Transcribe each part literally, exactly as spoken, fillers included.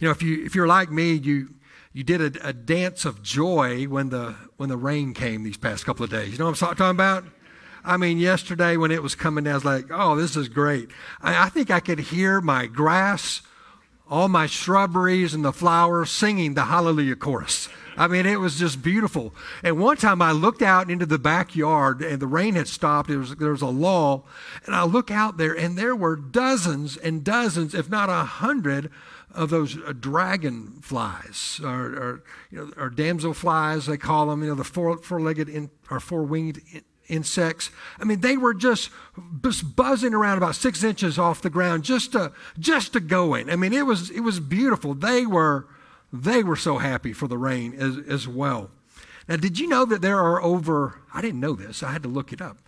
You know, if you if you're like me, you you did a, a dance of joy when the when the rain came these past couple of days. You know what I'm talking about? I mean, yesterday when it was coming down, I was like, oh, this is great. I, I think I could hear my grass, all my shrubberies and the flowers singing the Hallelujah chorus. I mean, it was just beautiful. And one time I looked out into the backyard and the rain had stopped. It was, there was a lull. And I look out there and there were dozens and dozens, if not a hundred, of those dragonflies or, or, you know, or damselflies, they call them, you know, the four, four-legged in, or four-winged in, insects. I mean, they were just, just buzzing around about six inches off the ground just to just to go in. I mean, it was it was beautiful. They were they were so happy for the rain as as well. Now, did you know that there are over? I didn't know this. I had to look it up.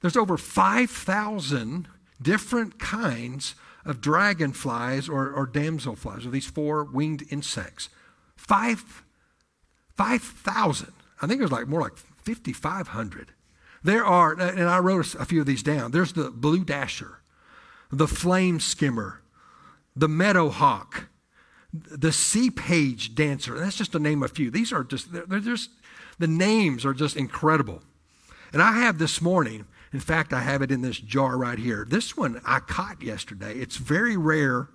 There's over five thousand different kinds of dragonflies or, or damselflies, or these four-winged insects. Five five thousand. I think it was like more like fifty-five hundred. There are, and I wrote a few of these down. There's the blue dasher, the flame skimmer, the meadow hawk, the sea page dancer. And that's just to name a few. These are just, they're just, the names are just incredible. And I have this morning, in fact, I have it in this jar right here. This one I caught yesterday. It's very rare.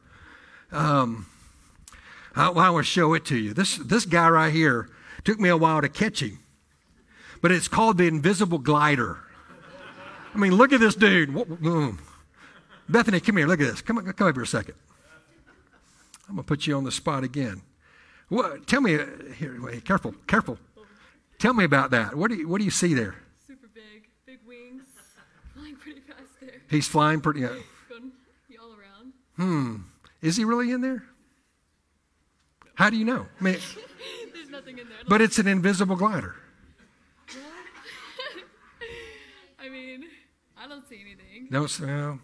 Um, I, I want to show it to you. This, this guy right here, took me a while to catch him. But it's called the invisible glider. I mean, look at this dude. Bethany, come here. Look at this. Come on, come over here a second. I'm gonna put you on the spot again. What? Tell me. Here, wait, careful, careful. Tell me about that. What do you What do you see there? Super big, big wings, flying pretty fast there. He's flying pretty. Uh, Going all around. Hmm. Is he really in there? No. How do you know? I mean, there's nothing in there. But it's an invisible glider. I mean, I don't see anything. No, uh,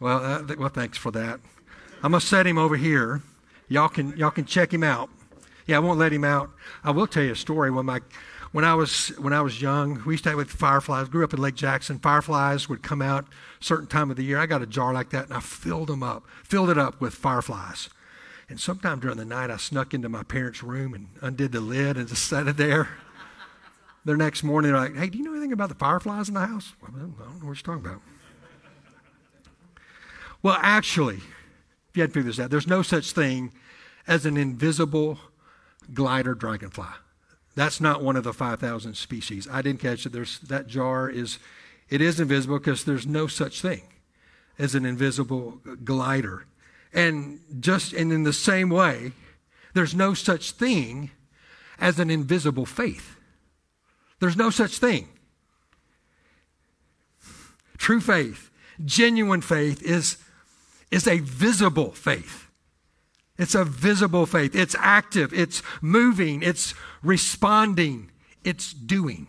well, uh, th- well, thanks for that. I'm gonna set him over here. Y'all can y'all can check him out. Yeah, I won't let him out. I will tell you a story. When my when I was when I was young, we used to have with fireflies. Grew up in Lake Jackson. Fireflies would come out a certain time of the year. I got a jar like that and I filled them up, filled it up with fireflies. And sometime during the night, I snuck into my parents' room and undid the lid and just set it there. The next morning, they're like, hey, do you know anything about the fireflies in the house? Well, I don't know what you're talking about. Well, actually, if you hadn't figured this out, there's no such thing as an invisible glider dragonfly. That's not one of the five thousand species. I didn't catch it. There's, that jar is, it is invisible because there's no such thing as an invisible glider. And just, and in the same way, there's no such thing as an invisible faith. There's no such thing. True faith, genuine faith is, is a visible faith. It's a visible faith. It's active. It's moving. It's responding. It's doing.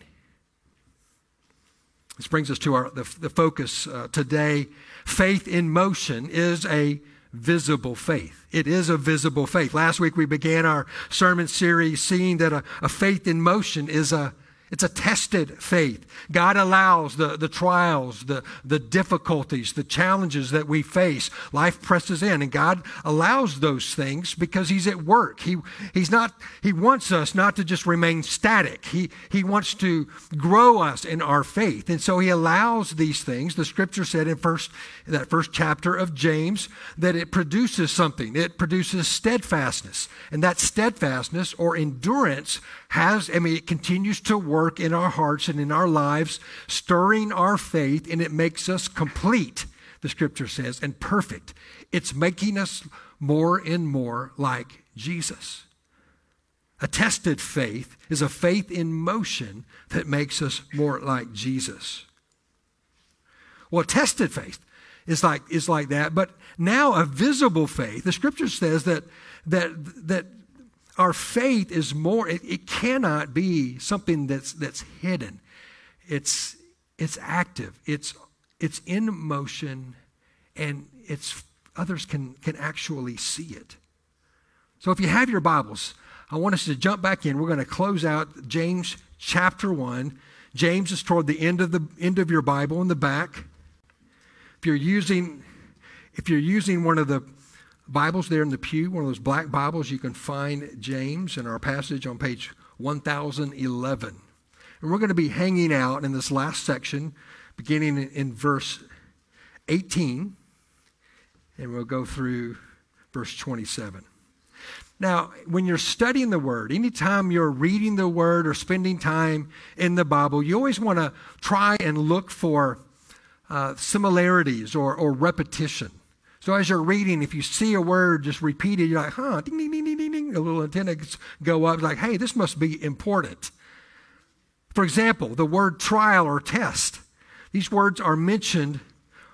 This brings us to our the, the focus uh, today. Faith in motion is a visible faith. It is a visible faith. Last week we began our sermon series seeing that a, a faith in motion is a It's a tested faith. God allows the, the trials, the, the difficulties, the challenges that we face. Life presses in, and God allows those things because He's at work. He He's not He wants us not to just remain static. He He wants to grow us in our faith. And so He allows these things. The scripture said in first in that first chapter of James that it produces something. It produces steadfastness. And that steadfastness or endurance has, I mean, it continues to work in our hearts and in our lives, stirring our faith, and it makes us complete, the scripture says, and perfect. It's making us more and more like Jesus. A tested faith is a faith in motion that makes us more like Jesus. Well, tested faith is like is like that, but now a visible faith, the scripture says that that that our faith is more, it, it cannot be something that's that's hidden. It's it's active, it's it's in motion, and it's others can, can actually see it. So if you have your Bibles, I want us to jump back in. We're going to close out James chapter one. James is toward the end of the end of your Bible in the back. If you're using if you're using one of the Bibles there in the pew, one of those black Bibles, you can find James in our passage on page one thousand eleven. And we're going to be hanging out in this last section, beginning in verse eighteen, and we'll go through verse twenty-seven. Now, when you're studying the Word, anytime you're reading the Word or spending time in the Bible, you always want to try and look for uh, similarities or, or repetition. So as you're reading, if you see a word just repeated, you're like, huh, ding, ding, ding, ding, ding, ding. A little antenna go up, like, hey, this must be important. For example, the word trial or test. These words are mentioned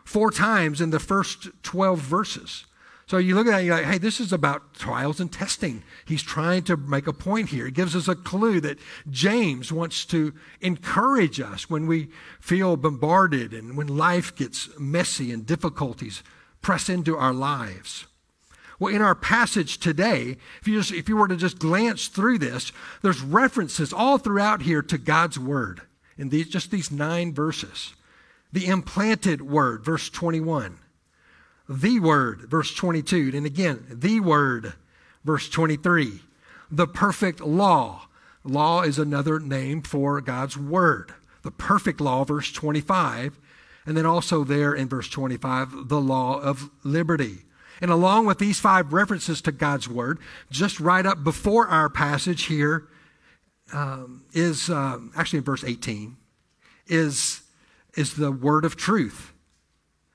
four times in the first twelve verses. So you look at that and you're like, hey, this is about trials and testing. He's trying to make a point here. It gives us a clue that James wants to encourage us when we feel bombarded and when life gets messy and difficulties press into our lives. Well, in our passage today, if you, just, if you were to just glance through this, there's references all throughout here to God's word in these, just these nine verses. The implanted word, verse twenty-one. The word, verse twenty-two. And again, the word, verse twenty-three. The perfect law. Law is another name for God's word. The perfect law, verse twenty-five. And then also there in verse twenty-five, the law of liberty. And along with these five references to God's word, just right up before our passage here um, is, um, actually in verse eighteen, is, is the word of truth.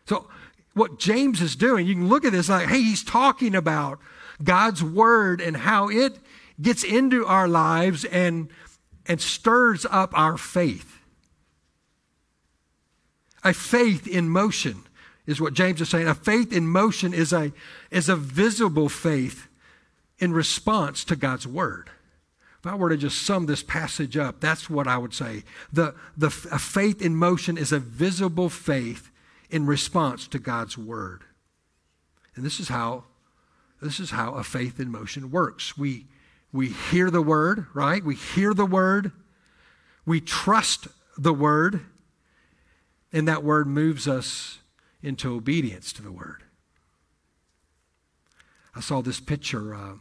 So what James is doing, you can look at this like, hey, he's talking about God's word and how it gets into our lives and, and stirs up our faith. A faith in motion is what James is saying. A faith in motion is a, is a visible faith in response to God's word. If I were to just sum this passage up, that's what I would say. The, the, a faith in motion is a visible faith in response to God's word. And this is how, this is how a faith in motion works. We, we hear the word, right? We hear the word. We trust the word. And that word moves us into obedience to the word. I saw this picture uh,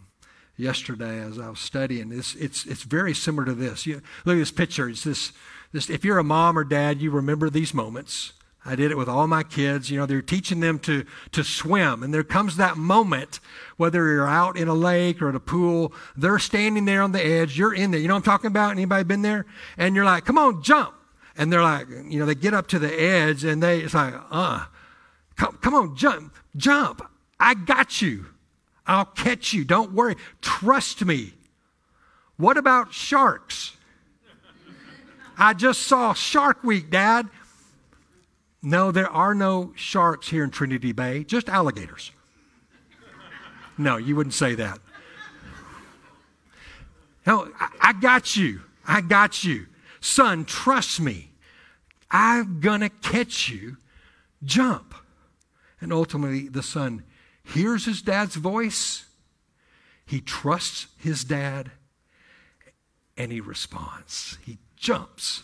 yesterday as I was studying. It's, it's, it's very similar to this. You, look at this picture. It's this, this, if you're a mom or dad, you remember these moments. I did it with all my kids. You know, they're teaching them to, to swim. And there comes that moment, whether you're out in a lake or at a pool, they're standing there on the edge. You're in there. You know what I'm talking about? Anybody been there? And you're like, come on, jump. And they're like, you know, they get up to the edge and they, it's like, uh, come, come on, jump, jump. I got you. I'll catch you. Don't worry. Trust me. What about sharks? I just saw Shark Week, Dad. No, there are no sharks here in Trinity Bay, just alligators. No, you wouldn't say that. No, I, I got you. I got you. Son, trust me, I'm going to catch you, jump. And ultimately, the son hears his dad's voice, he trusts his dad, and he responds. He jumps.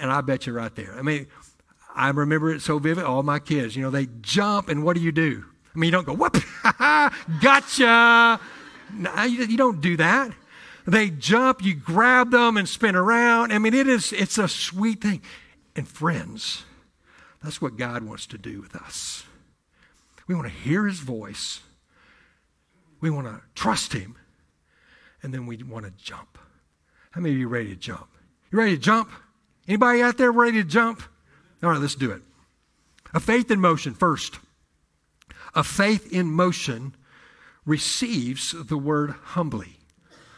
And I bet you right there. I mean, I remember it so vivid, all my kids, you know, they jump, and what do you do? I mean, you don't go, whoop, gotcha. No, you don't do that. They jump, you grab them and spin around. I mean, it is, it's a sweet thing. And friends, that's what God wants to do with us. We want to hear his voice. We want to trust him. And then we want to jump. How many of you are ready to jump? You ready to jump? Anybody out there ready to jump? All right, let's do it. A faith in motion first. A faith in motion receives the word humbly.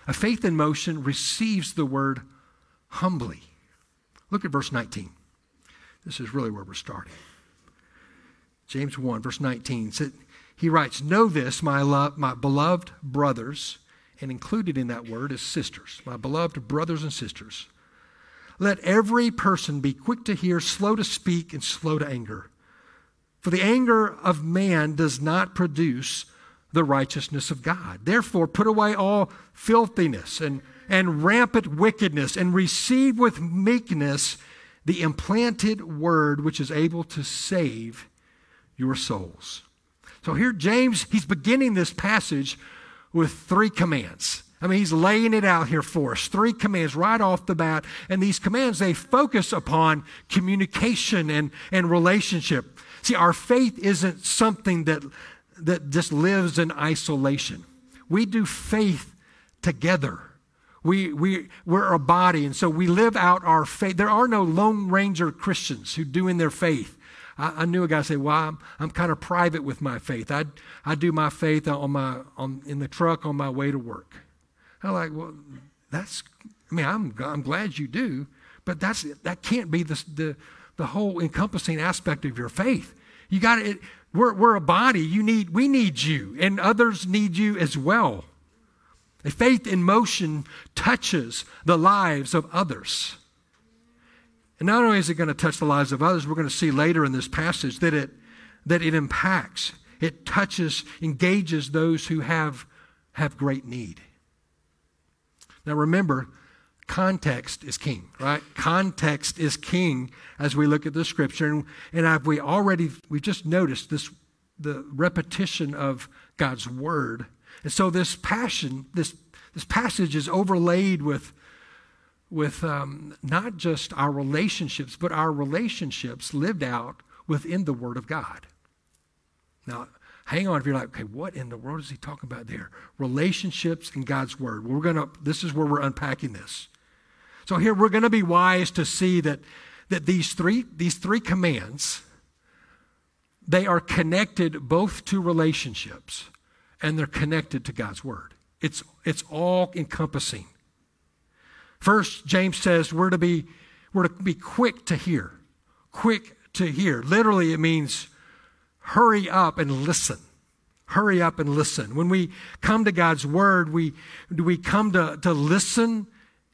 A faith in motion receives the word humbly. Look at verse nineteen. This is really where we're starting. James one, verse nineteen. Said, he writes, know this, my love, my beloved brothers, and included in that word is sisters. My beloved brothers and sisters. Let every person be quick to hear, slow to speak, and slow to anger. For the anger of man does not produce the righteousness of God. Therefore, put away all filthiness and, and rampant wickedness and receive with meekness the implanted word which is able to save your souls. So here James, he's beginning this passage with three commands. I mean, he's laying it out here for us. Three commands right off the bat. And these commands, they focus upon communication and, and relationship. See, our faith isn't something that, that just lives in isolation. We do faith together. We, we, we're a body, and so we live out our faith. There are no Lone Ranger Christians who do in their faith. I, I knew a guy say, well, I'm, I'm kind of private with my faith. I, I do my faith on my, on, in the truck on my way to work. I'm like, well, that's, I mean, I'm, I'm glad you do, but that's, that can't be the, the, the whole encompassing aspect of your faith. You got it. We're, we're a body. You need, we need you, and others need you as well. A faith in motion touches the lives of others. And not only is it going to touch the lives of others, we're going to see later in this passage that it, that it impacts, it touches, engages those who have, have great need. Now remember, context is king, right? Context is king as we look at the scripture. And, and I've, we already, we've just noticed this, the repetition of God's word. And so this passion, this this passage is overlaid with, with um, not just our relationships, but our relationships lived out within the Word of God. Now, hang on if you're like, okay, what in the world is he talking about there? Relationships and God's Word. We're gonna. This is where we're unpacking this. So here we're going to be wise to see that that these three these three commands, they are connected both to relationships. And they're connected to God's word. It's, it's all encompassing. First, James says we're to be we're to be quick to hear. Quick to hear. Literally, it means hurry up and listen. Hurry up and listen. When we come to God's word, we we come to, to listen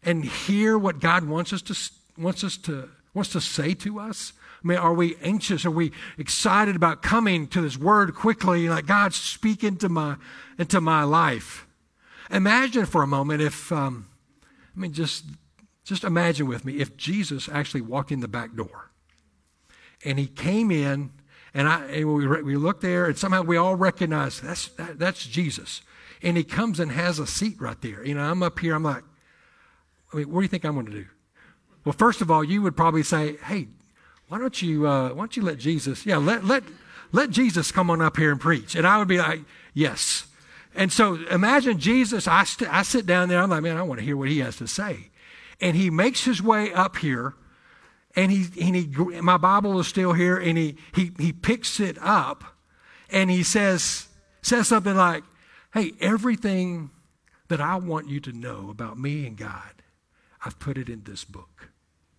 and hear what God wants us to wants us to wants to say to us. I mean, are we anxious? Are we excited about coming to this word quickly? Like, God, speak into my into my life. Imagine for a moment if, um, I mean, just just imagine with me if Jesus actually walked in the back door, and he came in, and I and we we looked there, and somehow we all recognize that's that, that's Jesus, and he comes and has a seat right there. You know, I'm up here. I'm like, I mean, what do you think I'm going to do? Well, first of all, you would probably say, hey. Why don't you uh, why don't you let Jesus, yeah, let let let Jesus come on up here and preach. And I would be like, yes. And so imagine Jesus, I, st- I sit down there, I'm like, man, I want to hear what he has to say. And he makes his way up here, and he, and he my Bible is still here, and he he he picks it up, and he says, says something like, hey, everything that I want you to know about me and God, I've put it in this book.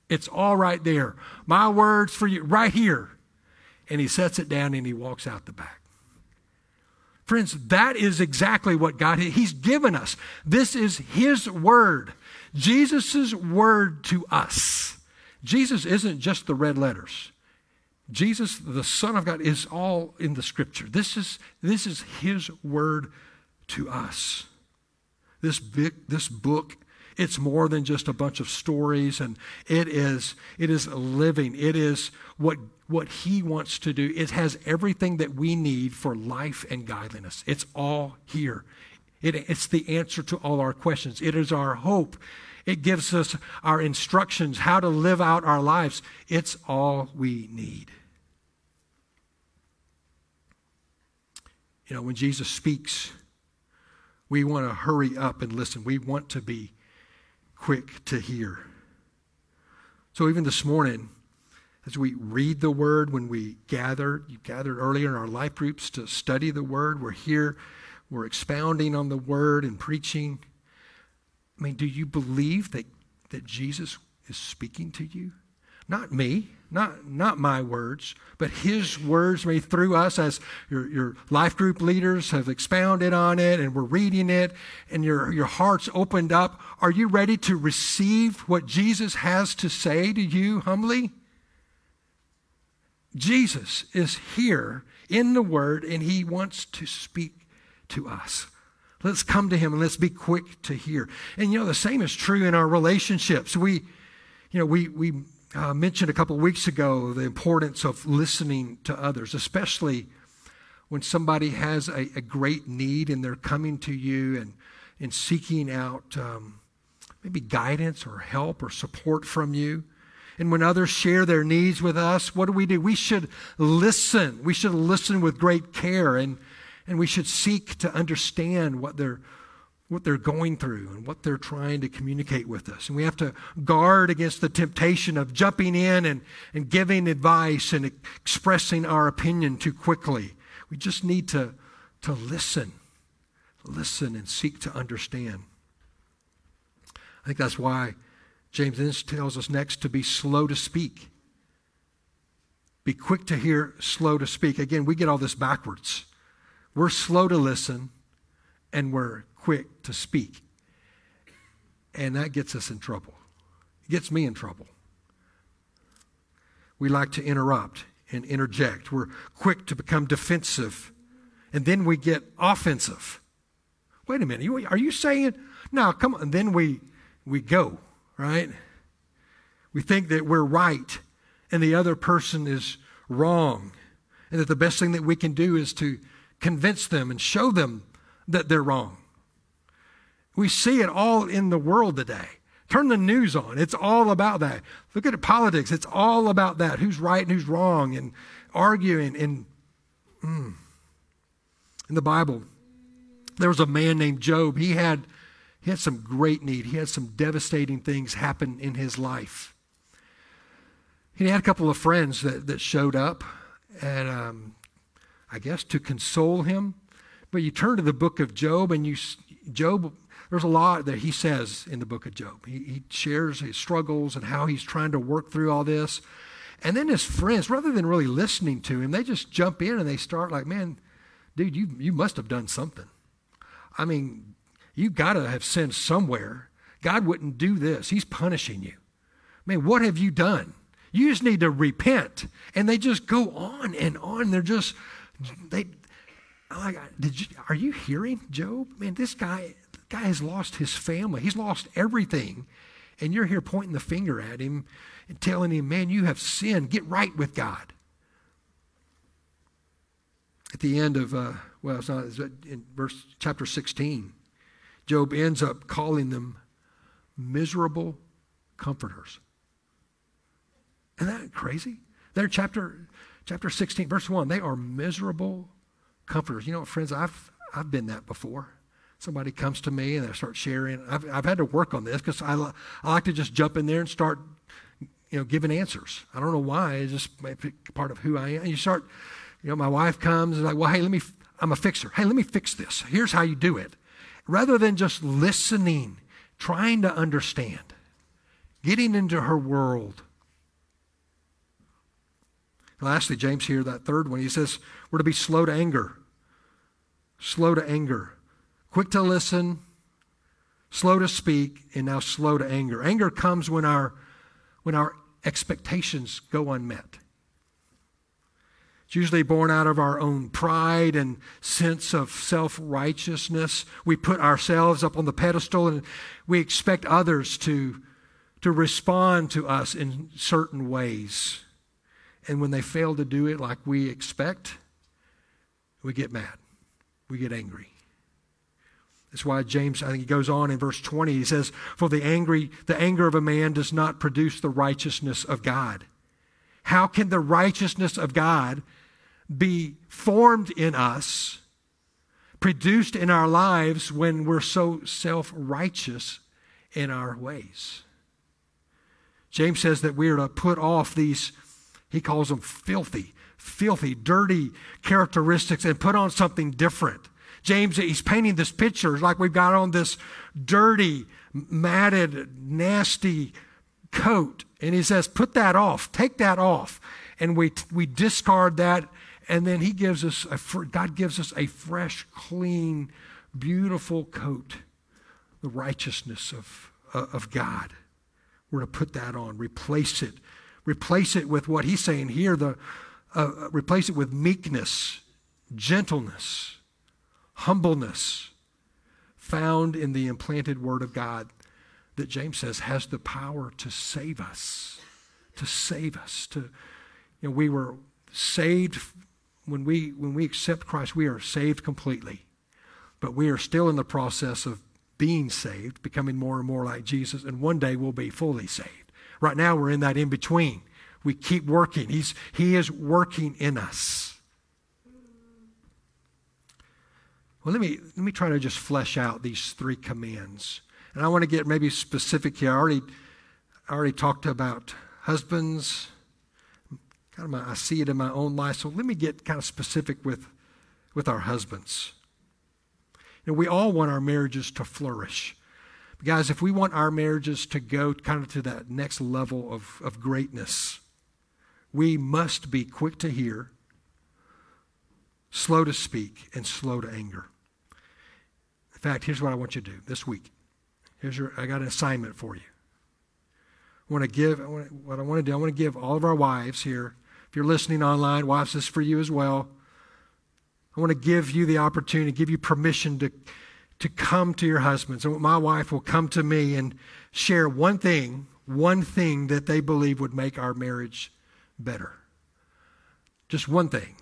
It's all right there. My words for you, right here. And he sets it down and he walks out the back. Friends, that is exactly what God, he's given us. This is his word. Jesus' word to us. Jesus isn't just the red letters. Jesus, the Son of God, is all in the scripture. This is, this is his word to us. This big, this book It's more than just a bunch of stories, and it is it is living. It is what what he wants to do. It has everything that we need for life and godliness. It's all here. It, it's the answer to all our questions. It is our hope. It gives us our instructions, how to live out our lives. It's all we need. You know, when Jesus speaks, we want to hurry up and listen. We want to be quick to hear. So even this morning, as we read the word, when we gather, you gathered earlier in our life groups to study the word, we're here, we're expounding on the word and preaching. I mean, do you believe that, that Jesus is speaking to you? Not me, not not my words, but his words made through us as your, your life group leaders have expounded on it, and we're reading it, and your, your heart's opened up. Are you ready to receive what Jesus has to say to you humbly? Jesus is here in the word, and he wants to speak to us. Let's come to him, and let's be quick to hear. And, you know, the same is true in our relationships. We, you know, we... we I uh, mentioned a couple of weeks ago the importance of listening to others, especially when somebody has a, a great need and they're coming to you and, and seeking out um, maybe guidance or help or support from you. And when others share their needs with us, what do we do? We should listen. We should listen with great care, and, and we should seek to understand what they're what they're going through and what they're trying to communicate with us. And we have to guard against the temptation of jumping in and, and giving advice and expressing our opinion too quickly. We just need to, to listen, listen and seek to understand. I think that's why James then tells us next to be slow to speak. Be quick to hear, slow to speak. Again, we get all this backwards. We're slow to listen and we're quick to speak. And that gets us in trouble. It gets me in trouble. We like to interrupt and interject. We're quick to become defensive. And then we get offensive. Wait a minute, are you saying? No, come on. And then we, we go, right? We think that we're right and the other person is wrong. And that the best thing that we can do is to convince them and show them that they're wrong. We see it all in the world today. Turn the news on. It's all about that. Look at politics. It's all about that. Who's right and who's wrong and arguing. And mm. In the Bible, there was a man named Job. He had, he had some great need. He had some devastating things happen in his life. He had a couple of friends that, that showed up, and um, I guess to console him. But you turn to the book of Job, and you Job... There's a lot that he says in the book of Job. He, he shares his struggles and how he's trying to work through all this. And then his friends, rather than really listening to him, they just jump in and they start like, man, dude, you you must have done something. I mean, you've got to have sinned somewhere. God wouldn't do this. He's punishing you. Man, what have you done? You just need to repent. And they just go on and on. They're just, they, like, did you, are you hearing Job? Man, this guy... guy has lost his family. He's lost everything. And you're here pointing the finger at him and telling him, man, you have sinned. Get right with God. At the end of, uh, well, it's not, it's in verse chapter sixteen, Job ends up calling them miserable comforters. Isn't that crazy? They're chapter, chapter sixteen, verse one. They are miserable comforters. You know what, friends? I've, I've been that before. Somebody comes to me and they start sharing. I've, I've had to work on this because I, li- I like to just jump in there and start, you know, giving answers. I don't know why. It's just part of who I am. And you start, you know, my wife comes and like, well, hey, let me, f- I'm a fixer. Hey, let me fix this. Here's how you do it. Rather than just listening, trying to understand, getting into her world. And lastly, James here, that third one, he says, we're to be slow to anger. Slow to anger. Quick to listen, slow to speak, and now slow to anger. Anger comes when our when our expectations go unmet. It's usually born out of our own pride and sense of self-righteousness. We put ourselves up on the pedestal and we expect others to, to respond to us in certain ways. And when they fail to do it like we expect, we get mad. We get angry. That's why James, I think he goes on in verse twenty, he says, for the angry, the anger of a man does not produce the righteousness of God. How can the righteousness of God be formed in us, produced in our lives when we're so self-righteous in our ways? James says that we are to put off these, he calls them filthy, filthy, dirty characteristics and put on something different. James, he's painting this picture like we've got on this dirty, matted, nasty coat. And he says, put that off. Take that off. And we we discard that. And then he gives us, a, God gives us a fresh, clean, beautiful coat. The righteousness of, of God. We're to put that on. Replace it. Replace it with what he's saying here. The uh, replace it with meekness, gentleness. Humbleness found in the implanted word of God that James says has the power to save us, to save us. To, you know, we were saved when we when we accept Christ, we are saved completely. But we are still in the process of being saved, becoming more and more like Jesus, and one day we'll be fully saved. Right now we're in that in between. We keep working. He's he is working in us. Well, let me let me try to just flesh out these three commands. And I want to get maybe specific here. I already I already talked about husbands. Kind of my, I see it in my own life. So let me get kind of specific with, with our husbands. You know, we all want our marriages to flourish. But guys, if we want our marriages to go kind of to that next level of, of greatness, we must be quick to hear, slow to speak, and slow to anger. In fact, here's what I want you to do this week. Here's your, I got an assignment for you. I want to give, I want to, what I want to do, I want to give all of our wives here. If you're listening online, wives, this is for you as well. I want to give you the opportunity, give you permission to, to come to your husbands. And my wife will come to me and share one thing, one thing that they believe would make our marriage better. Just one thing.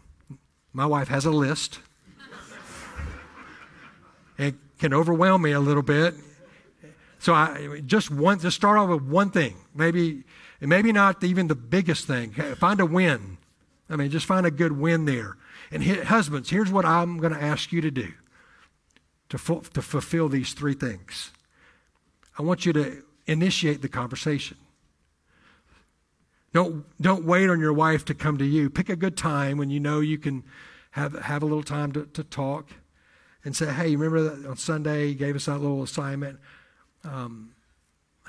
My wife has a list. It can overwhelm me a little bit. So I just one. Just start off with one thing, maybe, and maybe not even the biggest thing. Find a win. I mean, just find a good win there. And husbands, here's what I'm going to ask you to do to fu- to fulfill these three things. I want you to initiate the conversation. Don't don't wait on your wife to come to you. Pick a good time when you know you can have have a little time to, to talk, and say, "Hey, remember that on Sunday you gave us that little assignment." Um,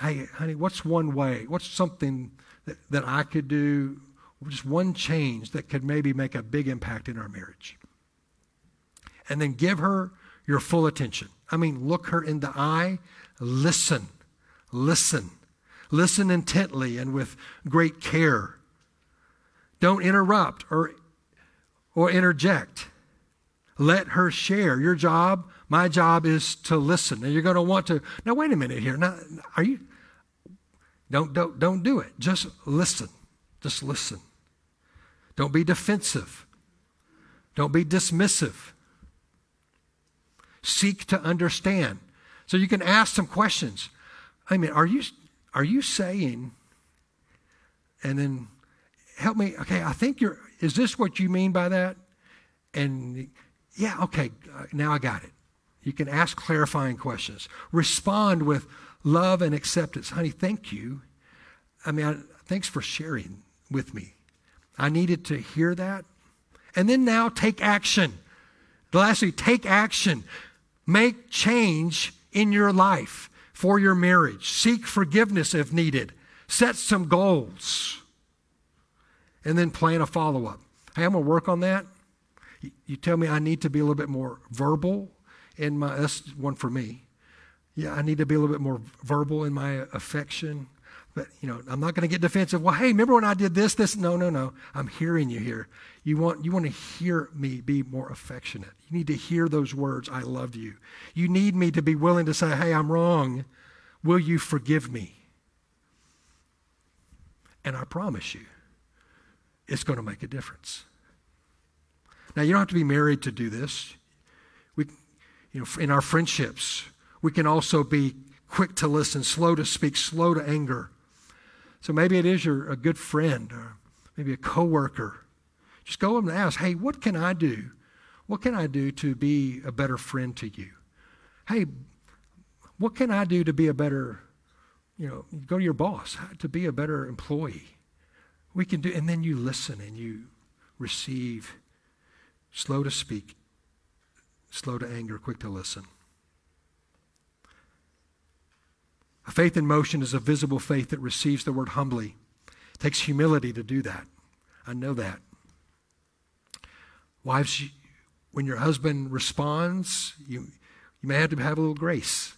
hey, honey, what's one way? What's something that, that I could do, just one change that could maybe make a big impact in our marriage? And then give her your full attention. I mean, look her in the eye, listen, listen, listen intently and with great care. Don't interrupt or or interject. Let her share. Your job, my job is to listen. And you're going to want to, now wait a minute here. Now, are you, don't, don't, don't do it. Just listen. Just listen. Don't be defensive. Don't be dismissive. Seek to understand. So you can ask some questions. I mean, are you, are you saying, and then help me, okay, I think you're, is this what you mean by that? And yeah, okay, now I got it. You can ask clarifying questions. Respond with love and acceptance. Honey, thank you. I mean, I, thanks for sharing with me. I needed to hear that. And then now take action. Lastly, take action. Make change in your life for your marriage. Seek forgiveness if needed. Set some goals. And then plan a follow-up. Hey, I'm going to work on that. You tell me I need to be a little bit more verbal in my, that's one for me. Yeah, I need to be a little bit more verbal in my affection. But, you know, I'm not going to get defensive. Well, hey, remember when I did this, this? No, no, no. I'm hearing you here. You want you want to hear me be more affectionate. You need to hear those words, I love you. You need me to be willing to say, hey, I'm wrong. Will you forgive me? And I promise you, it's going to make a difference. Now, you don't have to be married to do this. We, you know, in our friendships, we can also be quick to listen, slow to speak, slow to anger. So maybe it is your a good friend or maybe a coworker. Just go up and ask, hey, what can I do? What can I do to be a better friend to you? Hey, what can I do to be a better, you know, go to your boss, to be a better employee? We can do, and then you listen and you receive. Slow to speak, slow to anger, quick to listen. A faith in motion is a visible faith that receives the word humbly. It takes humility to do that. I know that. Wives, when your husband responds, you you may have to have a little grace.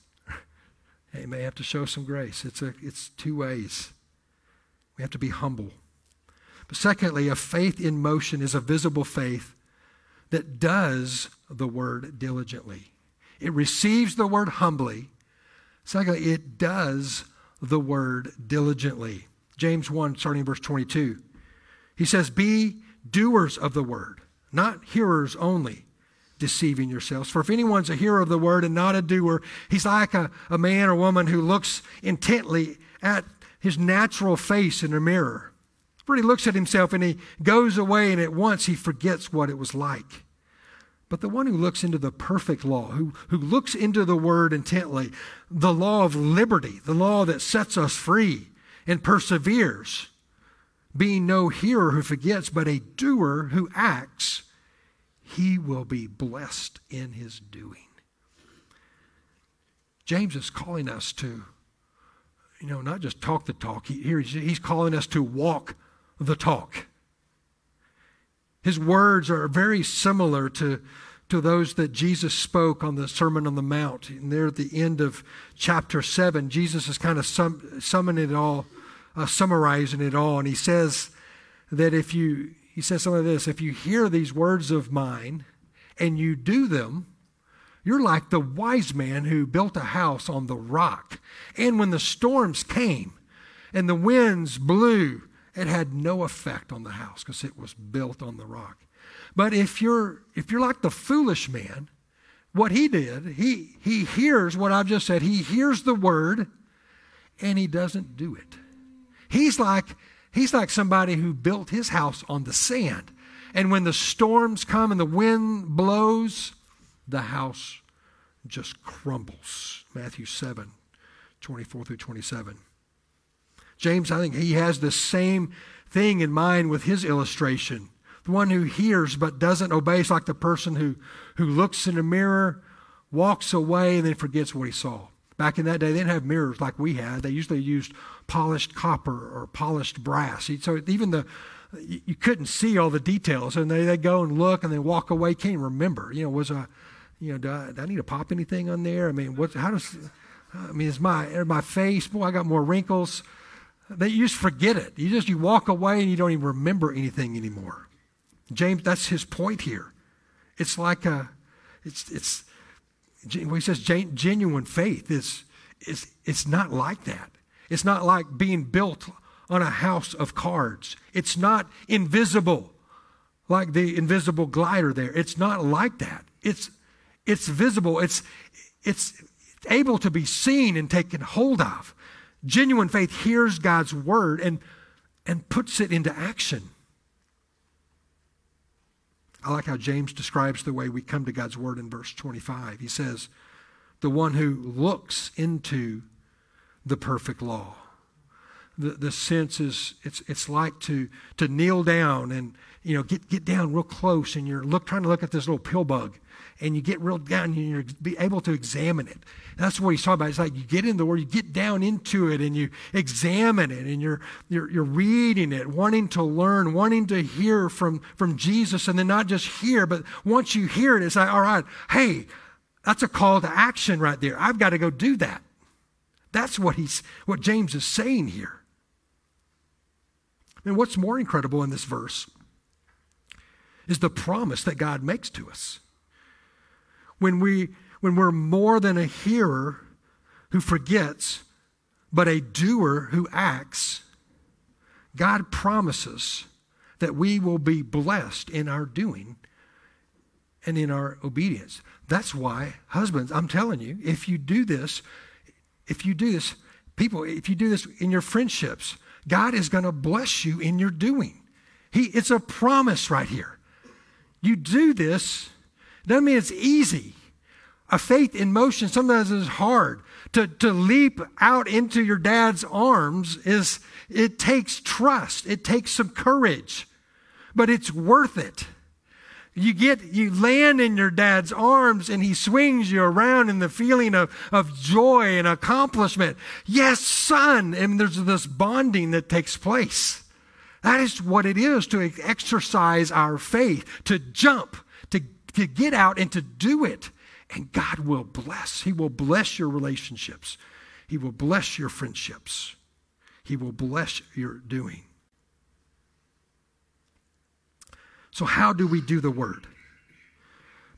You may have to show some grace. It's a it's two ways. We have to be humble. But secondly, a faith in motion is a visible faith that does the word diligently. It receives the word humbly. Secondly, it does the word diligently. James one, starting in verse twenty-two, he says, be doers of the word, not hearers only, deceiving yourselves. For if anyone's a hearer of the word and not a doer, he's like a, a man or woman who looks intently at his natural face in a mirror. But he looks at himself and he goes away, and at once he forgets what it was like. But the one who looks into the perfect law, who, who looks into the word intently, the law of liberty, the law that sets us free, and perseveres, being no hearer who forgets, but a doer who acts, he will be blessed in his doing. James is calling us to, you know, not just talk the talk. He, here he's calling us to walk the talk. His words are very similar to, to those that Jesus spoke on the Sermon on the Mount. And there at the end of chapter seven, Jesus is kind of sum, summing it all, uh, summarizing it all. And he says that if you, he says something like this, if you hear these words of mine and you do them, you're like the wise man who built a house on the rock. And when the storms came and the winds blew, it had no effect on the house because it was built on the rock. But if you're if you're like the foolish man, what he did, he he hears what I've just said. He hears the word, and he doesn't do it. He's like he's like somebody who built his house on the sand, and when the storms come and the wind blows, the house just crumbles. Matthew seven, twenty-four through twenty-seven. James, I think he has the same thing in mind with his illustration. The one who hears but doesn't obey is like the person who, who looks in a mirror, walks away, and then forgets what he saw. Back in that day, they didn't have mirrors like we had. They usually used polished copper or polished brass. So even the you couldn't see all the details, and they they go and look and they walk away, can't remember. You know, was I, you know, do I, do I need to pop anything on there? I mean, what? How does? I mean, is my my face? Boy, I got more wrinkles. That you just forget it. You just you walk away and you don't even remember anything anymore. James, that's his point here. It's like a, it's it's. Well, he says genuine faith is it's it's not like that. It's not like being built on a house of cards. It's not invisible, like the invisible glider there. It's not like that. It's it's visible. It's it's able to be seen and taken hold of. Genuine faith hears God's word and, and puts it into action. I like how James describes the way we come to God's word in verse twenty-five. He says, the one who looks into the perfect law. The, the sense is, it's it's like to, to kneel down and, you know, get, get down real close, and you're look trying to look at this little pill bug, and you get real down, and you're be able to examine it. That's what he's talking about. It's like you get in the Word, you get down into it, and you examine it, and you're you're, you're reading it, wanting to learn, wanting to hear from, from Jesus, and then not just hear, but once you hear it, it's like, all right, hey, that's a call to action right there. I've got to go do that. That's what he's what James is saying here. And what's more incredible in this verse is the promise that God makes to us. When, we, when we're more than a hearer who forgets, but a doer who acts, God promises that we will be blessed in our doing and in our obedience. That's why, husbands, I'm telling you, if you do this, if you do this, people, if you do this in your friendships, God is going to bless you in your doing. He, it's a promise right here. You do this, doesn't mean it's easy. A faith in motion sometimes is hard. To, to leap out into your dad's arms, is it takes trust. It takes some courage, but it's worth it. You get, you land in your dad's arms, and he swings you around in the feeling of, of joy and accomplishment. Yes, son. And there's this bonding that takes place. That is what it is to exercise our faith, to jump, to, to get out and to do it. And God will bless. He will bless your relationships. He will bless your friendships. He will bless your doing. So how do we do the word?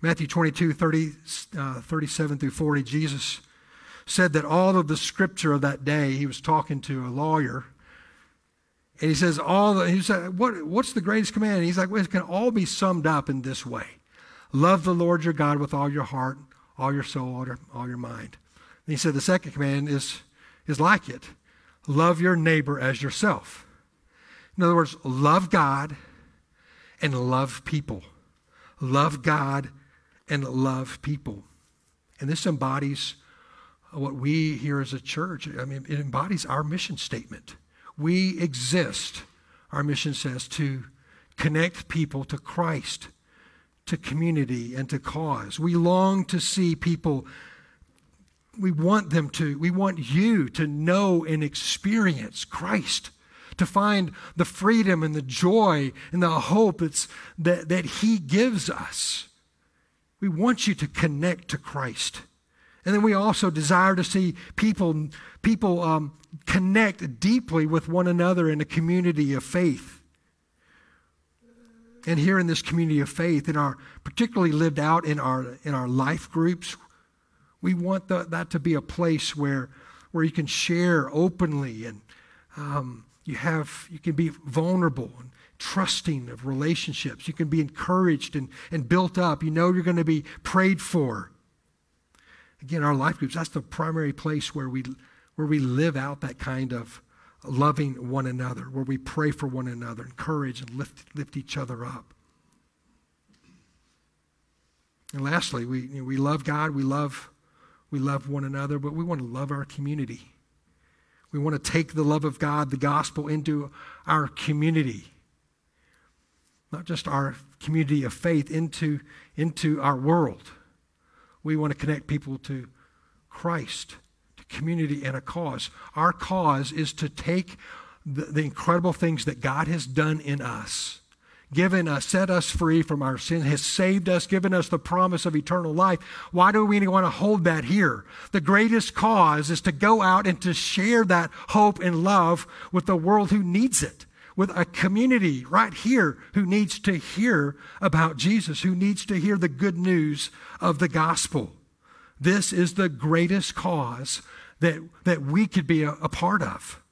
Matthew twenty-two, thirty, uh, thirty-seven through forty, Jesus said that all of the scripture of that day, he was talking to a lawyer, And he says, all the, he said, what, what's the greatest command? And he's like, well, it can all be summed up in this way. Love the Lord your God with all your heart, all your soul, all your, all your mind. And he said, the second command is, is like it. Love your neighbor as yourself. In other words, love God and love people. Love God and love people. And this embodies what we here as a church, I mean, it embodies our mission statement. We exist, our mission says, to connect people to Christ, to community, and to cause. We long to see people, we want them to, we want you to know and experience Christ, to find the freedom and the joy and the hope that's, that, that He gives us. We want you to connect to Christ. And then we also desire to see people, people um, connect deeply with one another in a community of faith. And here in this community of faith, in our particularly lived out in our in our life groups, we want the, that to be a place where where you can share openly and um, you have you can be vulnerable and trusting of relationships. You can be encouraged and, and built up. You know you're going to be prayed for. Again, our life groups, that's the primary place where we where we live out that kind of loving one another, where we pray for one another, encourage and lift lift each other up. And lastly, we you know, we love God, we love we love one another, but we want to love our community. We want to take the love of God, the gospel, into our community. Not just our community of faith, into, into our world. We want to connect people to Christ, to community, and a cause. Our cause is to take the, the incredible things that God has done in us, given us, set us free from our sin, has saved us, given us the promise of eternal life. Why do we want to hold that here? The greatest cause is to go out and to share that hope and love with the world who needs it, with a community right here who needs to hear about Jesus, who needs to hear the good news of the gospel. This is the greatest cause that, that we could be a, a part of.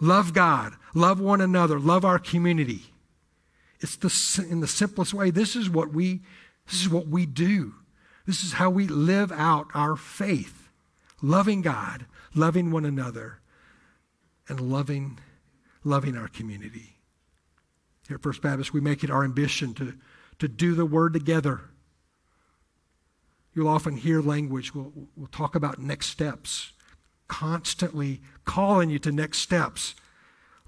Love God, love one another, love our community. It's the, in the simplest way, this is what we, this is what we do. This is how we live out our faith, loving God, loving one another, and loving Loving our community. Here at First Baptist, we make it our ambition to, to do the word together. You'll often hear language. We'll, we'll talk about next steps, constantly calling you to next steps.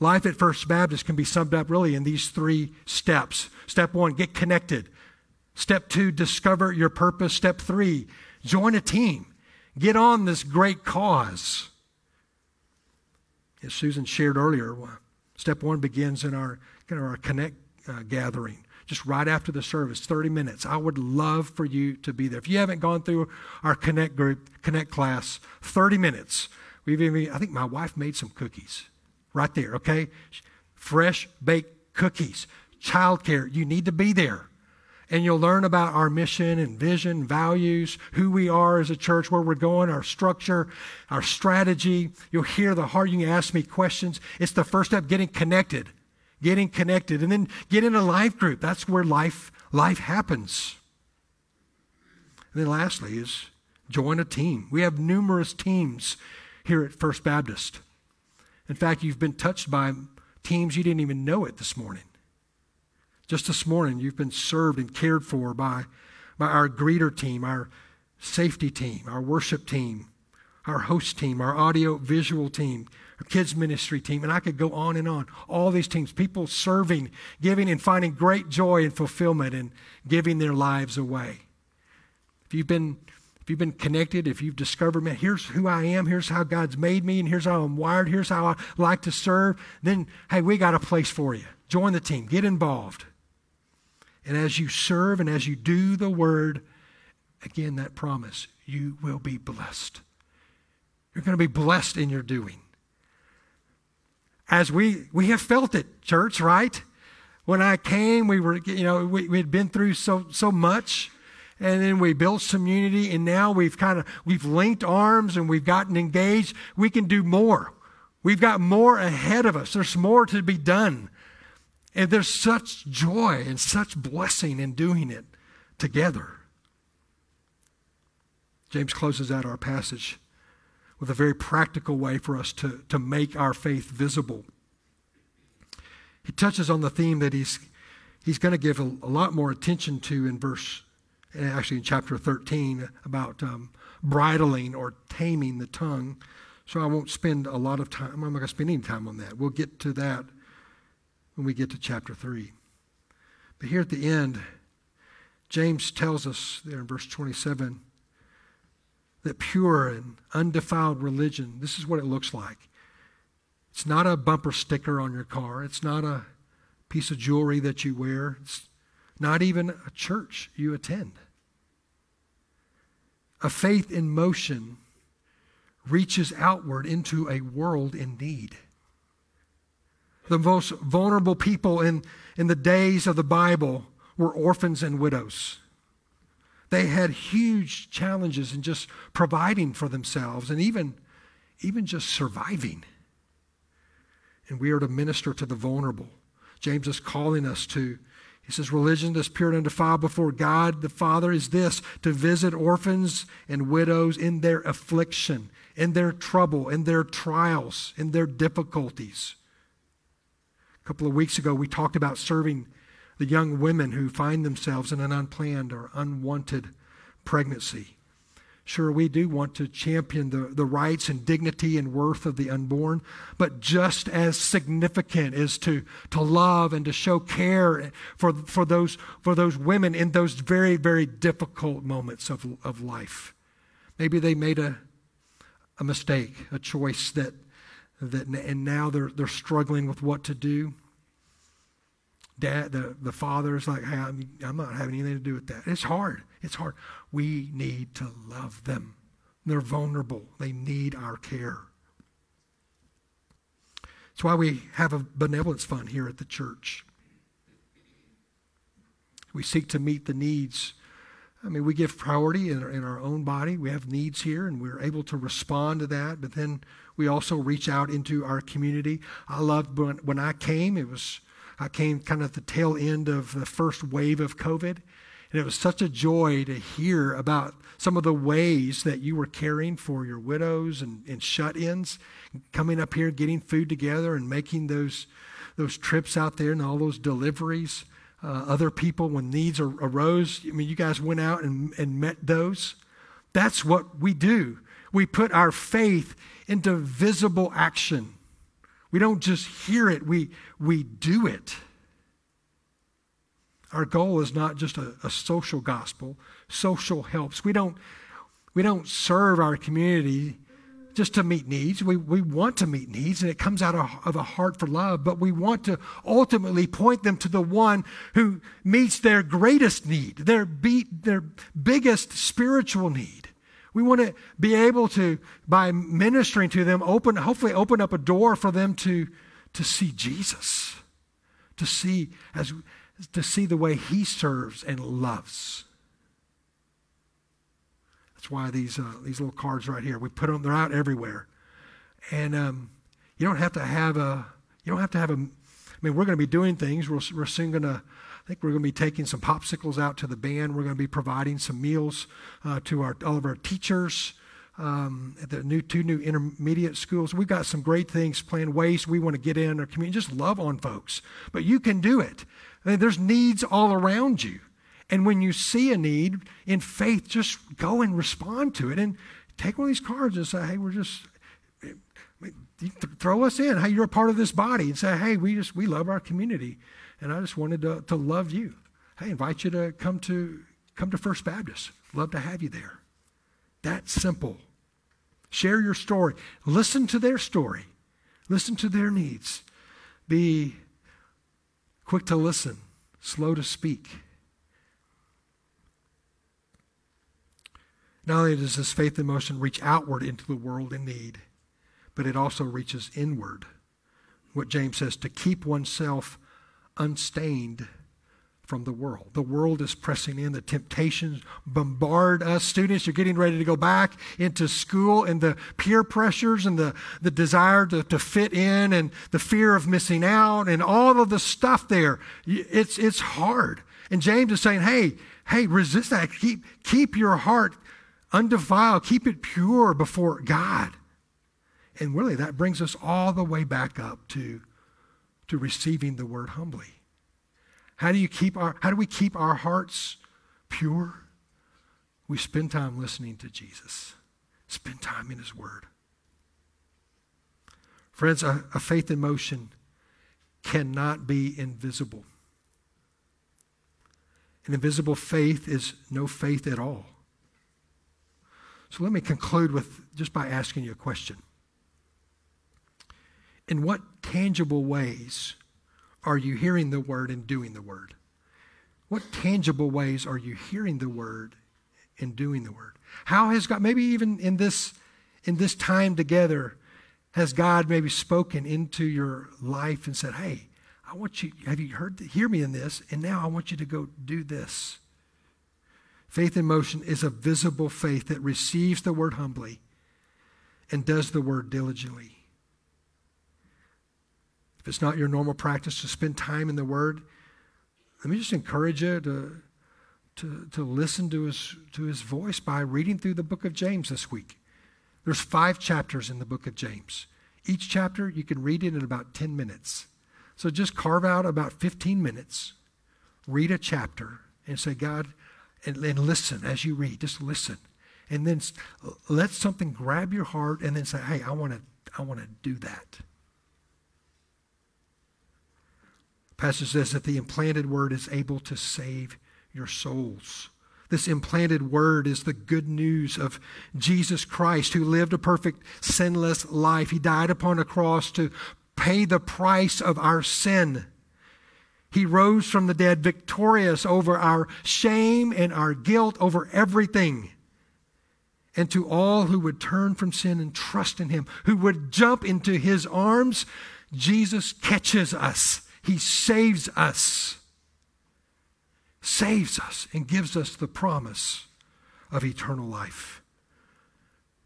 Life at First Baptist can be summed up really in these three steps. Step one, get connected. Step two, discover your purpose. Step three, join a team. Get on this great cause. As Susan shared earlier, step one begins in our, in our Connect uh, gathering, just right after the service, thirty minutes. I would love for you to be there. If you haven't gone through our Connect group, Connect class, thirty minutes. We've even, I think my wife made some cookies right there, okay? Fresh baked cookies, childcare. You need to be there. And you'll learn about our mission and vision, values, who we are as a church, where we're going, our structure, our strategy. You'll hear the heart. You can ask me questions. It's the first step, getting connected, getting connected. And then get in a life group. That's where life, life happens. And then lastly is join a team. We have numerous teams here at First Baptist. In fact, you've been touched by teams you didn't even know it this morning. Just this morning, you've been served and cared for by, by our greeter team, our safety team, our worship team, our host team, our audio-visual team, our kids ministry team, and I could go on and on. All these teams, people serving, giving, and finding great joy and fulfillment and giving their lives away. If you've been, if you've been connected, if you've discovered, man, here's who I am, here's how God's made me, and here's how I'm wired, here's how I like to serve, then, hey, we got a place for you. Join the team. Get involved. And as you serve and as you do the word, again, that promise, you will be blessed. You're going to be blessed in your doing. As we, we have felt it, church, right? When I came, we were, you know, we, we had been through so, so much, and then we built some unity, and now we've kind of, we've linked arms and we've gotten engaged. We can do more. We've got more ahead of us. There's more to be done. And there's such joy and such blessing in doing it together. James closes out our passage with a very practical way for us to, to make our faith visible. He touches on the theme that he's he's going to give a, a lot more attention to in verse, actually in chapter thirteen, about um, bridling or taming the tongue. So I won't spend a lot of time. I'm not going to spend any time on that. We'll get to that when we get to chapter three. But here at the end, James tells us there in verse twenty-seven that pure and undefiled religion, this is what it looks like. It's not a bumper sticker on your car. It's not a piece of jewelry that you wear. It's not even a church you attend. A faith in motion reaches outward into a world in need. The most vulnerable people in, in the days of the Bible were orphans and widows. They had huge challenges in just providing for themselves and even, even just surviving. And we are to minister to the vulnerable. James is calling us to, he says, religion that's pure and undefiled before God the Father is this, to visit orphans and widows in their affliction, in their trouble, in their trials, in their difficulties. A couple of weeks ago, we talked about serving the young women who find themselves in an unplanned or unwanted pregnancy. Sure, we do want to champion the, the rights and dignity and worth of the unborn, but just as significant is to, to love and to show care for, for, those, for those women in those very, very difficult moments of, of life. Maybe they made a, a mistake, a choice that, that and now they're, they're struggling with what to do. Dad, the, the father is like, hey, I'm, I'm not having anything to do with that. It's hard. It's hard. We need to love them. They're vulnerable. They need our care. That's why we have a benevolence fund here at the church. We seek to meet the needs. I mean, we give priority in our, in our own body. We have needs here, and we're able to respond to that. But then we also reach out into our community. I loved when, when I came, it was... I came kind of at the tail end of the first wave of COVID, and it was such a joy to hear about some of the ways that you were caring for your widows and, and shut-ins, coming up here, getting food together, and making those those trips out there and all those deliveries. Uh, other people, when needs ar- arose, I mean, you guys went out and, and met those. That's what we do. We put our faith into visible action. We don't just hear it, we, we do it. Our goal is not just a, a social gospel, social helps. We don't, we don't serve our community just to meet needs. We, we want to meet needs, and it comes out of, of a heart for love, but we want to ultimately point them to the one who meets their greatest need, their, be, their biggest spiritual need. We want to be able to, by ministering to them, open hopefully open up a door for them to, to see Jesus, to see as to see the way He serves and loves. That's why these uh, these little cards right here, we put them. They're out everywhere, and um, you don't have to have a. You don't have to have a. I mean, we're going to be doing things. We're we're soon going to. I think we're going to be taking some popsicles out to the band. We're going to be providing some meals uh, to our, all of our teachers um, at the new two new intermediate schools. We've got some great things planned, ways we want to get in our community. Just love on folks. But you can do it. I mean, there's needs all around you. And when you see a need in faith, just go and respond to it. And take one of these cards and say, hey, we're just... throw us in. Hey, you're a part of this body. And say, hey, we just we love our community. And I just wanted to, to love you. Hey, invite you to come to come to First Baptist. Love to have you there. That's simple. Share your story. Listen to their story. Listen to their needs. Be quick to listen, slow to speak. Not only does this faith in motion reach outward into the world in need, but it also reaches inward. What James says, to keep oneself unstained from the world. The world is pressing in. The temptations bombard us. Students, you're getting ready to go back into school, and the peer pressures and the, the desire to, to fit in and the fear of missing out and all of the stuff there. It's, it's hard. And James is saying, hey, hey, resist that. Keep, keep your heart undefiled. Keep it pure before God. And really, that brings us all the way back up to, to receiving the word humbly. How do you keep our, how do we keep our hearts pure? We spend time listening to Jesus. Spend time in his word. Friends, a, a faith in motion cannot be invisible. An invisible faith is no faith at all. So let me conclude with just by asking you a question. In what tangible ways are you hearing the word and doing the word? What tangible ways are you hearing the word and doing the word? How has God, maybe even in this, in this time together, has God maybe spoken into your life and said, hey, I want you, have you heard, hear me in this, and now I want you to go do this. Faith in motion is a visible faith that receives the word humbly and does the word diligently. If it's not your normal practice to spend time in the Word, let me just encourage you to, to, to listen to his, to his voice by reading through the book of James this week. There's five chapters in the book of James. Each chapter, you can read it in about ten minutes. So just carve out about fifteen minutes, read a chapter, and say, God, and, and listen as you read. Just listen. And then let something grab your heart and then say, hey, I want to I want to do that. Passage says that the implanted word is able to save your souls. This implanted word is the good news of Jesus Christ, who lived a perfect, sinless life. He died upon a cross to pay the price of our sin. He rose from the dead victorious over our shame and our guilt, over everything. And to all who would turn from sin and trust in him, who would jump into his arms, Jesus catches us. He saves us, saves us, and gives us the promise of eternal life.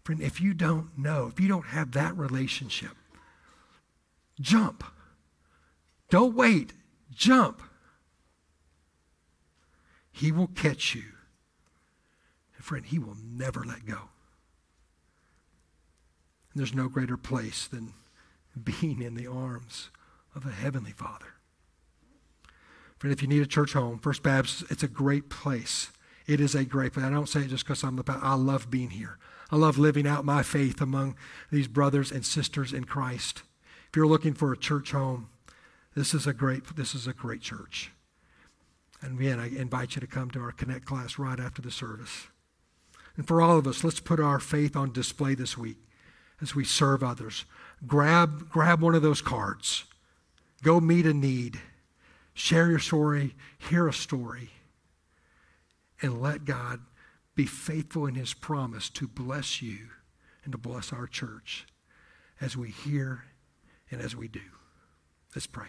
Friend, if you don't know, if you don't have that relationship, jump. Don't wait. Jump. He will catch you. And friend, he will never let go. And there's no greater place than being in the arms of a heavenly Father. Friend, if you need a church home, First Baptist, it's a great place. It is a great place. I don't say it just because I'm the pastor. I love being here. I love living out my faith among these brothers and sisters in Christ. If you're looking for a church home, this is a great, this is a great church. And again, I invite you to come to our Connect class right after the service. And for all of us, let's put our faith on display this week as we serve others. Grab, grab one of those cards. Go meet a need, share your story, hear a story, and let God be faithful in his promise to bless you and to bless our church as we hear and as we do. Let's pray.